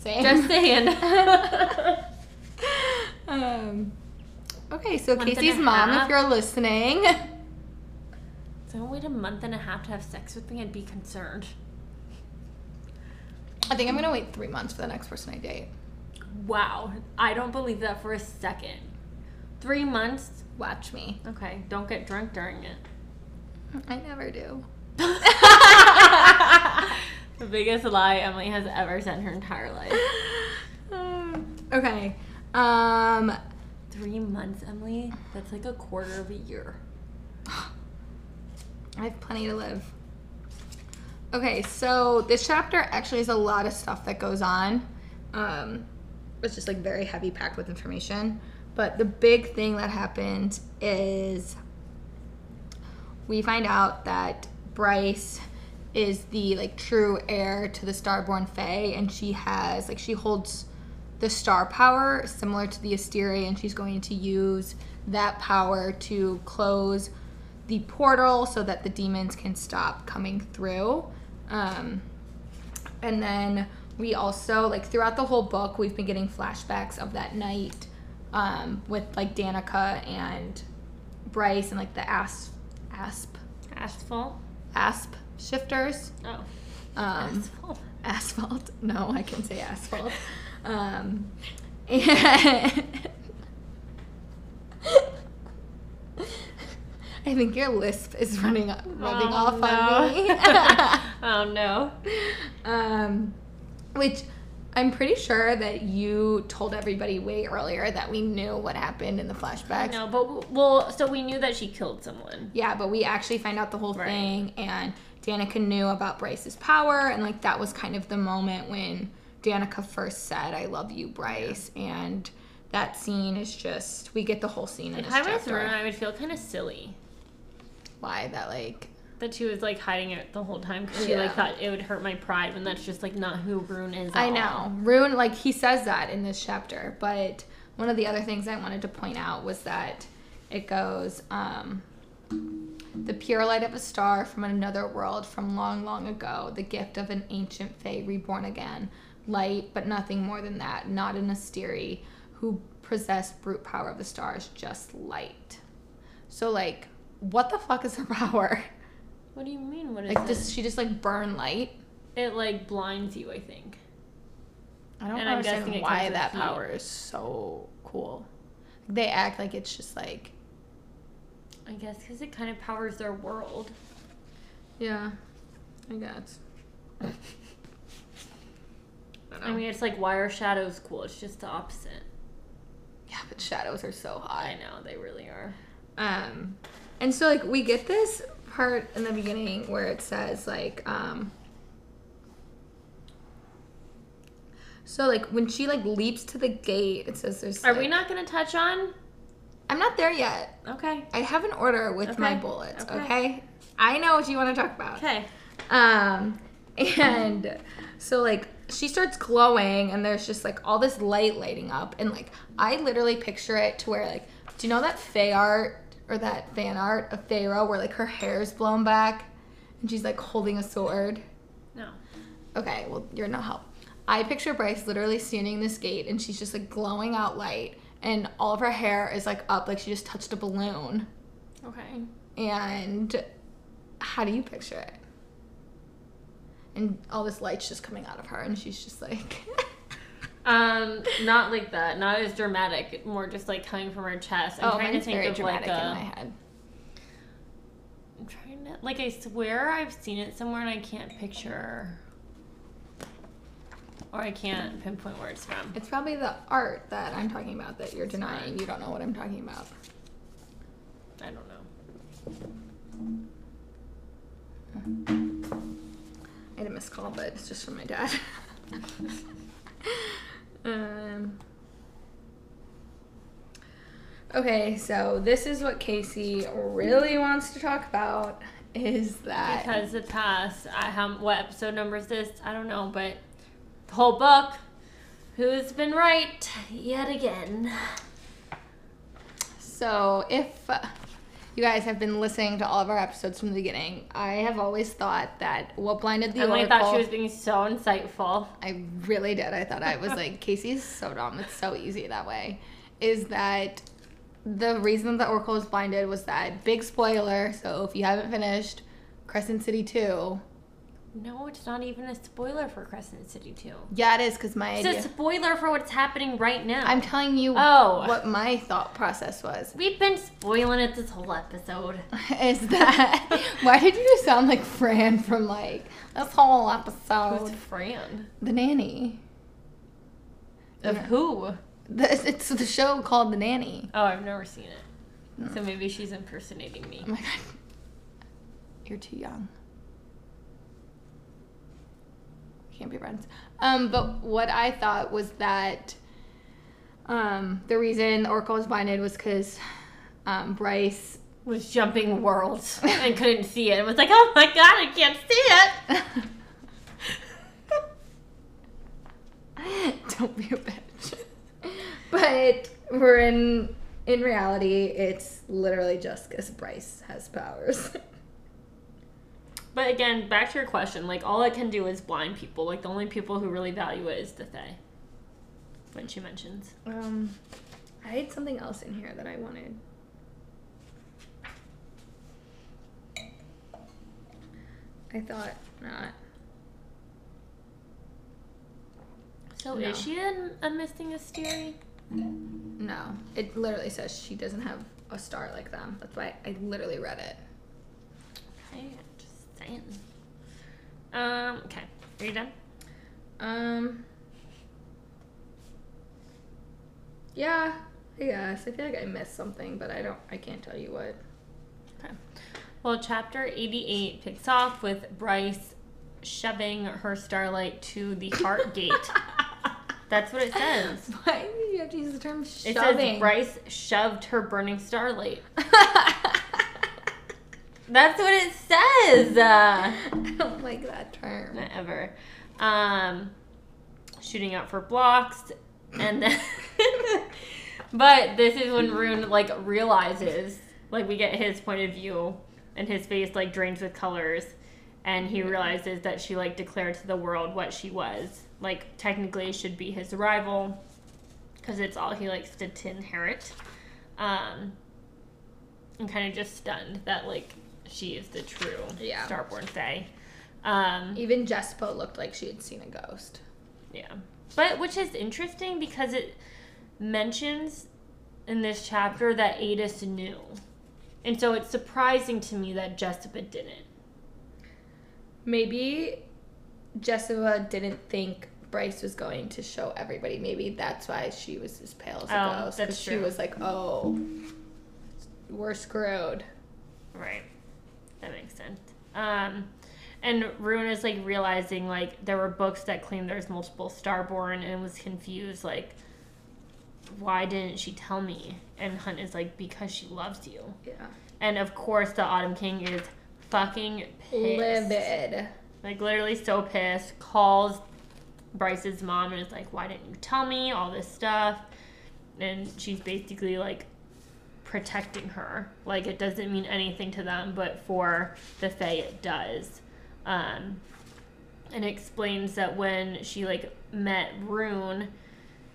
Same. Just saying. Okay, so Casey's mom, if you're listening... Don't wait a month and a half to have sex with me and be concerned. I think I'm going to wait 3 months for the next person I date. Wow. I don't believe that for a second. 3 months? Watch me. Okay. Don't get drunk during it. I never do. The biggest lie Emily has ever said in her entire life. Okay. 3 months, Emily? That's like a quarter of a year. I have plenty to live. Okay, so this chapter actually is a lot of stuff that goes on. It's just like very heavy, packed with information. But the big thing that happened is we find out that Bryce is the like true heir to the Starborn Fae, and she has like she holds the star power similar to the Asteri, and she's going to use that power to close the portal so that the demons can stop coming through. And then we also, like, throughout the whole book, we've been getting flashbacks of that night with, like, Danica and Bryce and, like, the asp shifters. Oh. Asphalt. No, I can say asphalt. I think your lisp is rubbing off on me. Oh, no. Which I'm pretty sure that you told everybody way earlier that we knew what happened in the flashbacks. No, but, well, so we knew that she killed someone. Yeah, but we actually find out the whole thing, and Danica knew about Bryce's power, and, like, that was kind of the moment when Danica first said, I love you, Bryce, and that scene is just, we get the whole scene in this chapter. If I was Rona, I would feel kind of silly. Why that like that she was like hiding it the whole time because she like thought it would hurt my pride when that's just like not who Rune is. I know Rune, like he says that in this chapter, but one of the other things I wanted to point out was that it goes the pure light of a star from another world from long, long ago, the gift of an ancient fae reborn again, light but nothing more than that, not an Asteri who possessed brute power of the stars, just light. So like, what the fuck is her power? What do you mean? What is like? Does she just like burn light? It like blinds you, I think. I don't understand why that power is so cool. They act like it's just like. I guess because it kind of powers their world. Yeah, I guess. I mean, it's like, why are shadows cool? It's just the opposite. Yeah, but shadows are so hot. I know, they really are. And so, like, we get this part in the beginning where it says, like, so, like, when she, like, leaps to the gate, it says there's, Are we not going to touch on? I'm not there yet. Okay. I have an order with my bullets, okay? I know what you want to talk about. Okay. And so, like, she starts glowing, and there's just, like, all this light lighting up. And, like, I literally picture it to where, like, do you know that Fey art? Or that fan art of Feyre where, like, her hair's blown back and she's, like, holding a sword. No. Okay, well, you're no help. I picture Bryce literally standing in this gate and she's just, like, glowing out light and all of her hair is, like, up like she just touched a balloon. Okay. And how do you picture it? And all this light's just coming out of her, and she's just like... Not like that. Not as dramatic. More just like coming from her chest. I'm trying to think of like a... in my head. I'm trying to... Like, I swear I've seen it somewhere, and I can't picture... Or I can't pinpoint where it's from. It's probably the art that I'm talking about that you're denying. You don't know what I'm talking about. I don't know. I had a missed call, but it's just from my dad. Okay, so this is what Casey really wants to talk about, is that... Because the past, what episode number is this? I don't know, but... whole book, who's been right yet again. So if you guys have been listening to all of our episodes from the beginning, I have always thought that what blinded the Oracle... I thought she was being so insightful. I really did. I thought I was like, Casey's so dumb. It's so easy that way. Is that the reason the Oracle was blinded was that, big spoiler, so if you haven't finished Crescent City 2... No, it's not even a spoiler for Crescent City 2. Yeah, it is, because my idea... It's a spoiler for what's happening right now. I'm telling you what my thought process was. We've been spoiling it this whole episode. Is that... Why did you sound like Fran from, like, this whole episode? Who's Fran? The nanny. Of who? It's the show called The Nanny. Oh, I've never seen it. Mm. So maybe she's impersonating me. Oh, my God. You're too young. Can't be friends. But what I thought was that the reason Oracle was blinded was because Bryce was jumping worlds and couldn't see it. And was like, oh my God, I can't see it. Don't be a bitch. But we're in reality, it's literally just because Bryce has powers. But again, back to your question, like, all it can do is blind people. Like, the only people who really value it is the Fae, when she mentions. I had something else in here that I wanted. I thought not. So no. Is she in A Missing Asteri? No. It literally says she doesn't have a star like them. That's why I literally read it. Okay. Okay. Are you done? Yeah, I guess. I feel like I missed something, but I can't tell you what. Okay. Well, chapter 88 picks off with Bryce shoving her Starlight to the heart gate. That's what it says. Why do you have to use the term shoving? It says Bryce shoved her burning Starlight. That's what it says. I don't like that term. Not ever. Shooting out for blocks. And then... But this is when Rune, like, realizes, like, we get his point of view, and his face, like, drains with colors, and he realizes that she, like, declared to the world what she was. Like, technically should be his rival, because it's all he likes to inherit. I'm kind of just stunned that, like... She is the true Starborn Fae. Even Jespo looked like she had seen a ghost. Yeah. But, which is interesting because it mentions in this chapter that Adis knew. And so it's surprising to me that Jessica didn't. Maybe Jessica didn't think Bryce was going to show everybody. Maybe that's why she was as pale as a ghost. That's true. She was like, oh, we're screwed. Right. That makes sense. And Rune is, like, realizing, like, there were books that claimed there's multiple Starborn and was confused, like, why didn't she tell me? And Hunt is like, because she loves you. Yeah. And, of course, the Autumn King is fucking pissed. Livid. Like, literally so pissed. Calls Bryce's mom and is like, why didn't you tell me? All this stuff. And she's basically, like, protecting her. Like, it doesn't mean anything to them, but for the Fae it does. And explains that when she, like, met Rune,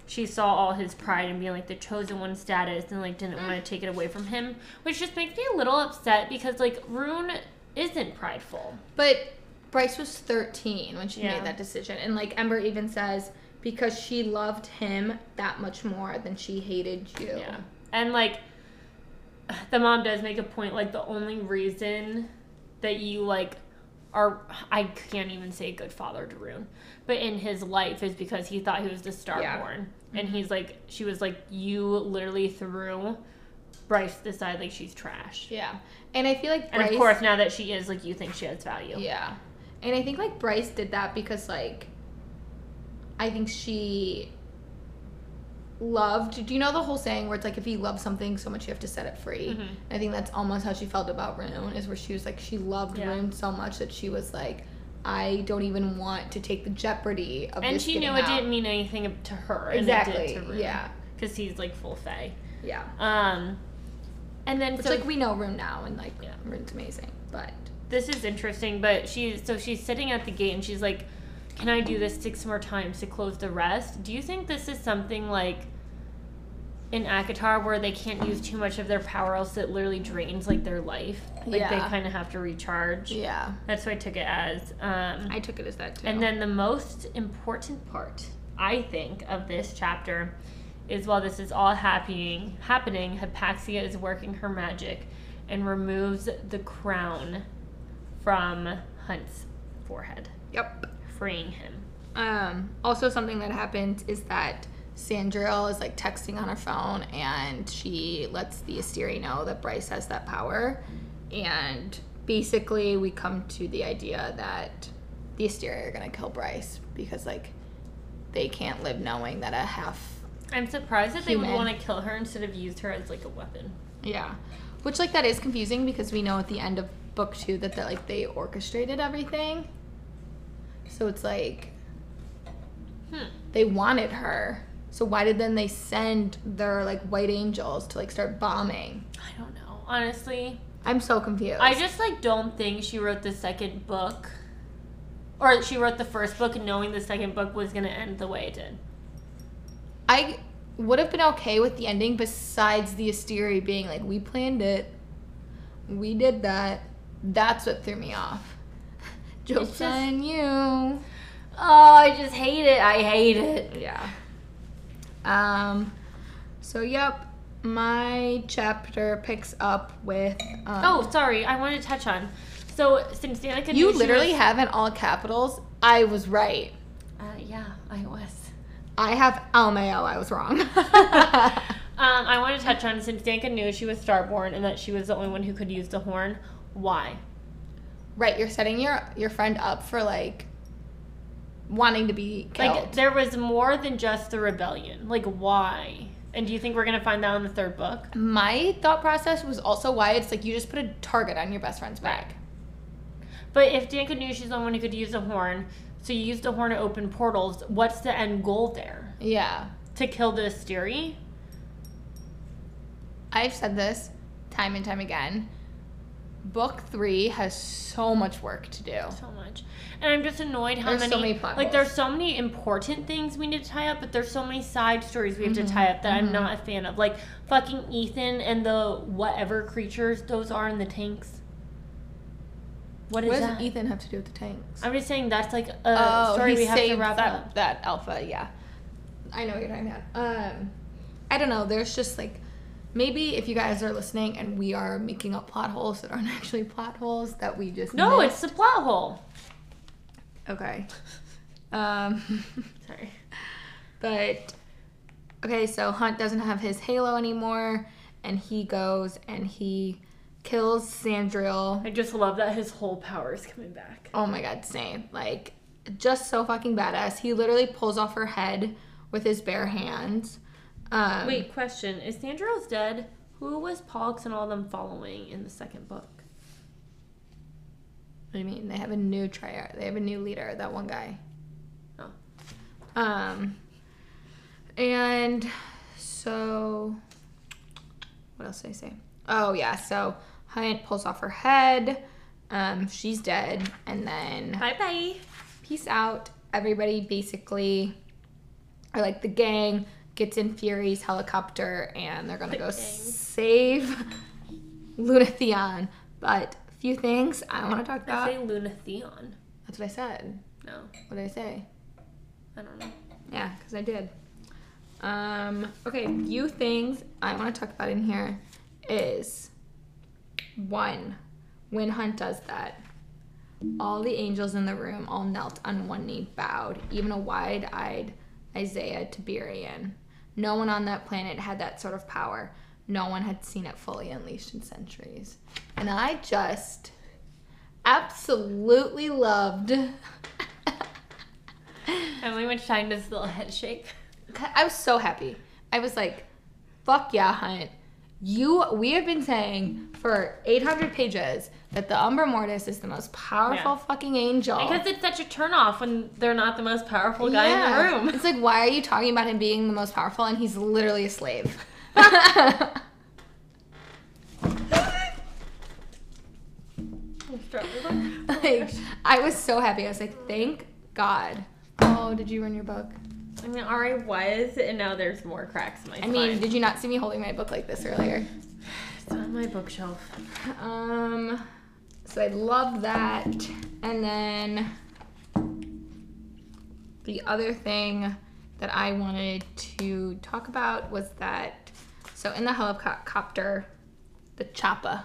she saw all his pride and being, like, the chosen one status and, like, didn't want to take it away from him, which just makes me a little upset because, like, Rune isn't prideful. But Bryce was 13 when she made that decision. And, like, Ember even says, because she loved him that much more than she hated you. Yeah. And, like, the mom does make a point, like, the only reason that you, like, are, I can't even say good father to Rune, but in his life is because he thought he was the Starborn. Yeah. Mm-hmm. And he's, like, she was, like, you literally threw Bryce to the side, like, she's trash. Yeah. And I feel like Bryce... And, of course, now that she is, like, you think she has value. Yeah. And I think, like, Bryce did that because, like, I think she loved... Do you know the whole saying where it's, like, if you love something so much, you have to set it free? Mm-hmm. I think that's almost how she felt about Rune, is where she was, like, she loved Rune so much that she was, like, I don't even want to take the jeopardy of this getting out. And she knew it didn't mean anything to her. Exactly. And it did to Rune. Yeah. Because he's, like, full Fae. Yeah. And then... It's, so, like, we know Rune now, and, like, Rune's amazing, but... This is interesting, but she's sitting at the gate and she's like, can I do this 6 more times to close the rest? Do you think this is something like in ACOTAR where they can't use too much of their power else it literally drains, like, their life? Like, they kind of have to recharge. Yeah. That's what I took it as. I took it as that, too. And then the most important part, I think, of this chapter is while this is all happening, Hypaxia is working her magic and removes the crown from Hunt's forehead. Yep. Freeing him. Also, something that happens is that Sandriel is, like, texting on her phone, and she lets the Asteri know that Bryce has that power. And basically, we come to the idea that the Asteri are going to kill Bryce because, like, they can't live knowing that a half... I'm surprised that they would want to kill her instead of use her as, like, a weapon. Yeah. Which, like, that is confusing because we know at the end of book 2 that, like, they orchestrated everything, so it's like they wanted her, so why did then they send their, like, white angels to, like, start bombing? I don't know, honestly. I'm so confused. I just, like, don't think she wrote the second book, or she wrote the first book knowing the second book was going to end the way it did. I would have been okay with the ending besides the Asteri being like, we planned it, we did that. That's what threw me off. Joke's on you. Oh, I just hate it. I hate it. Yeah. So, yep. My chapter picks up with... oh, sorry. I wanted to touch on. So, since Danica... You literally have in all capitals, I was right. Yeah, I was. I have LMAO. I was wrong. I want to touch on, since Danica knew she was Starborn and that she was the only one who could use the horn, why? Right, you're setting your friend up for, like, wanting to be killed. Like, there was more than just the rebellion. Like, why? And do you think we're going to find that in the third book? My thought process was also why it's, like, you just put a target on your best friend's back. But if Danica knew she's the only one who could use a horn, so you used a horn to open portals, what's the end goal there? Yeah. To kill the Asteri? I've said this time and time again. Book 3 has so much work to do. So much. And I'm just annoyed how there's so many plot holes. Like, there's so many important things we need to tie up, but there's so many side stories we have to tie up that I'm not a fan of. Like, fucking Ethan and the whatever creatures those are in the tanks. What does Ethan have to do with the tanks? I'm just saying that's, like, a story we have to wrap up. That alpha, yeah. I know what you're talking about. I don't know. There's just, like... Maybe if you guys are listening and we are making up plot holes that aren't actually plot holes that we just No, missed. It's the plot hole. Okay. Sorry. But, okay, so Hunt doesn't have his halo anymore, and he goes and he kills Sandriel. I just love that his whole power is coming back. Oh my god, same. Like, just so fucking badass. He literally pulls off her head with his bare hands. Wait, question. If Sandriel's dead, who was Pollux and all of them following in the second book? What do you mean? They have a new triad. They have a new leader, that one guy. Oh. And so... What else did I say? Oh, yeah. So, Hunt pulls off her head. She's dead. And then... Bye-bye. Peace out. Everybody basically... Or, like, the gang... gets in Fury's helicopter, and they're going to go save Lunathion. But Few things I want to talk about. I say Lunathion. That's what I said. No. What did I say? I don't know. Yeah, because I did. Okay, few things I want to talk about in here is, one, when Hunt does that, all the angels in the room all knelt on one knee, bowed, even a wide-eyed Isaiah Tiberian. No one on that planet had that sort of power. No one had seen it fully unleashed in centuries. And I just absolutely loved. Emily went trying this little head shake. I was so happy. I was like, fuck yeah, Hunt. We have been saying for 800 pages that the Umbra Mortis is the most powerful fucking angel. Because it's such a turnoff when they're not the most powerful guy in the room. It's like, why are you talking about him being the most powerful and he's literally a slave? Like, I was so happy. I was like, thank God. Oh, did you run your book? I mean, already was, and now there's more cracks in my spine. I mean, did you not see me holding my book like this earlier? It's on my bookshelf. So I love that. And then the other thing that I wanted to talk about was that, so in the helicopter, the choppa,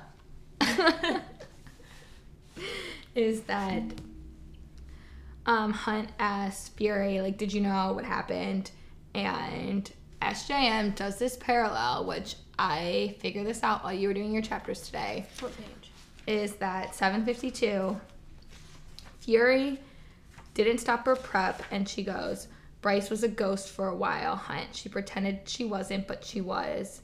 is that Hunt asked Feyre, like, did you know what happened? And SJM does this parallel, which I figured this out while you were doing your chapters today. What page? Is that 752, Feyre didn't stop her prep, and she goes, Bryce was a ghost for a while, Hunt. She pretended she wasn't, but she was.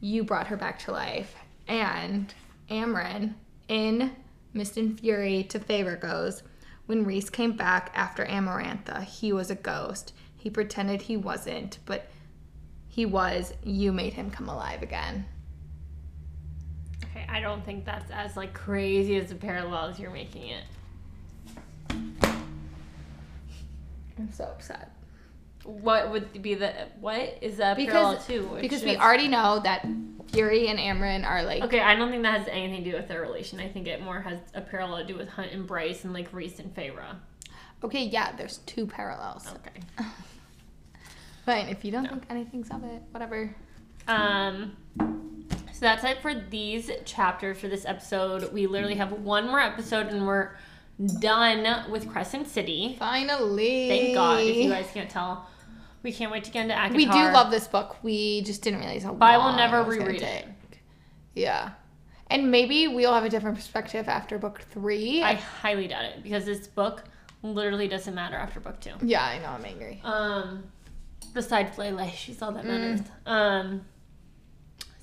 You brought her back to life. And Amren, in Mist and Fury to Feyre, goes, when Rhys came back after Amarantha, he was a ghost. He pretended he wasn't, but he was. You made him come alive again. Okay, I don't think that's as, like, crazy as the parallel as you're making it. I'm so upset. What would be the... What is that parallel to? Because we already know that Feyre and Amren are, like... Okay, I don't think that has anything to do with their relation. I think it more has a parallel to do with Hunt and Bryce and, like, Rhys and Feyre. Okay, yeah, there's two parallels. Okay. Fine, if you don't think anything's of it, whatever. So that's it for these chapters for this episode. We literally have one more episode and we're done with Crescent City. Finally. Thank God, if you guys can't tell. We can't wait to get into ACOTAR. We do love this book. We just didn't realize how long it was going to take. I will never reread it. Yeah. And maybe we'll have a different perspective after book 3. I highly doubt it because this book literally doesn't matter after book 2. Yeah, I know. I'm angry. Besides Lele, she's all that matters.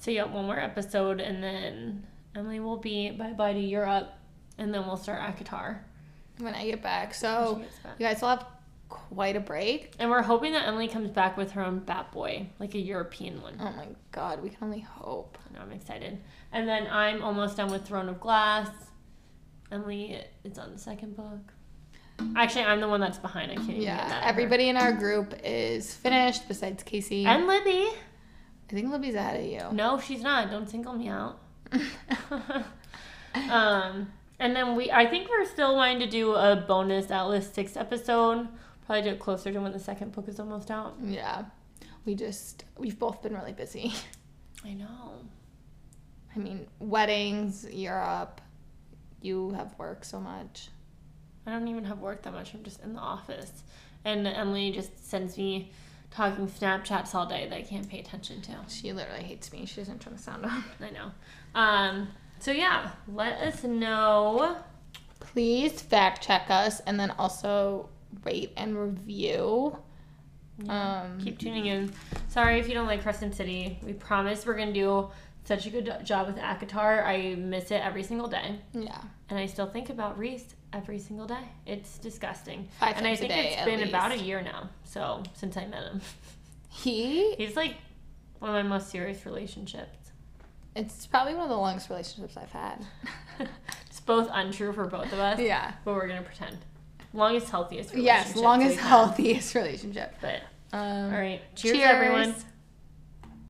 So yeah, one more episode and then Emily will be bye-bye to Europe and then we'll start ACOTAR. When I get back. So you guys will have quite a break, and we're hoping that Emily comes back with her own bat boy, like a European one. Oh my God, we can only hope. I know, I'm excited. And then I'm almost done with Throne of Glass. Emily is on the second book. Actually, I'm the one that's behind. I can't even get that. Everybody in our group is finished besides Casey and Libby. I think Libby's ahead of you. No, she's not. Don't single me out. And then I think we're still wanting to do a bonus Atlas 6 episode. Probably do it closer to when the second book is almost out. Yeah. We've both been really busy. I know. I mean, weddings, Europe, you have work so much. I don't even have work that much. I'm just in the office. And Emily just sends me talking Snapchats all day that I can't pay attention to. She literally hates me. She doesn't turn the sound on. I know. So yeah, let us know. Please fact check us and then also rate and review. Yeah, keep tuning in. Sorry if you don't like Crescent City. We promise we're gonna do such a good job with ACOTAR. I miss it every single day. Yeah, and I still think about Rhys every single day. It's disgusting. 5 and I think it's been about a year now. So since I met him, he's like one of my most serious relationships. It's probably one of the longest relationships I've had. It's both untrue for both of us. Yeah, but we're gonna pretend. Longest, healthiest relationship. Yes, longest, healthiest relationship. But all right. Cheers, everyone.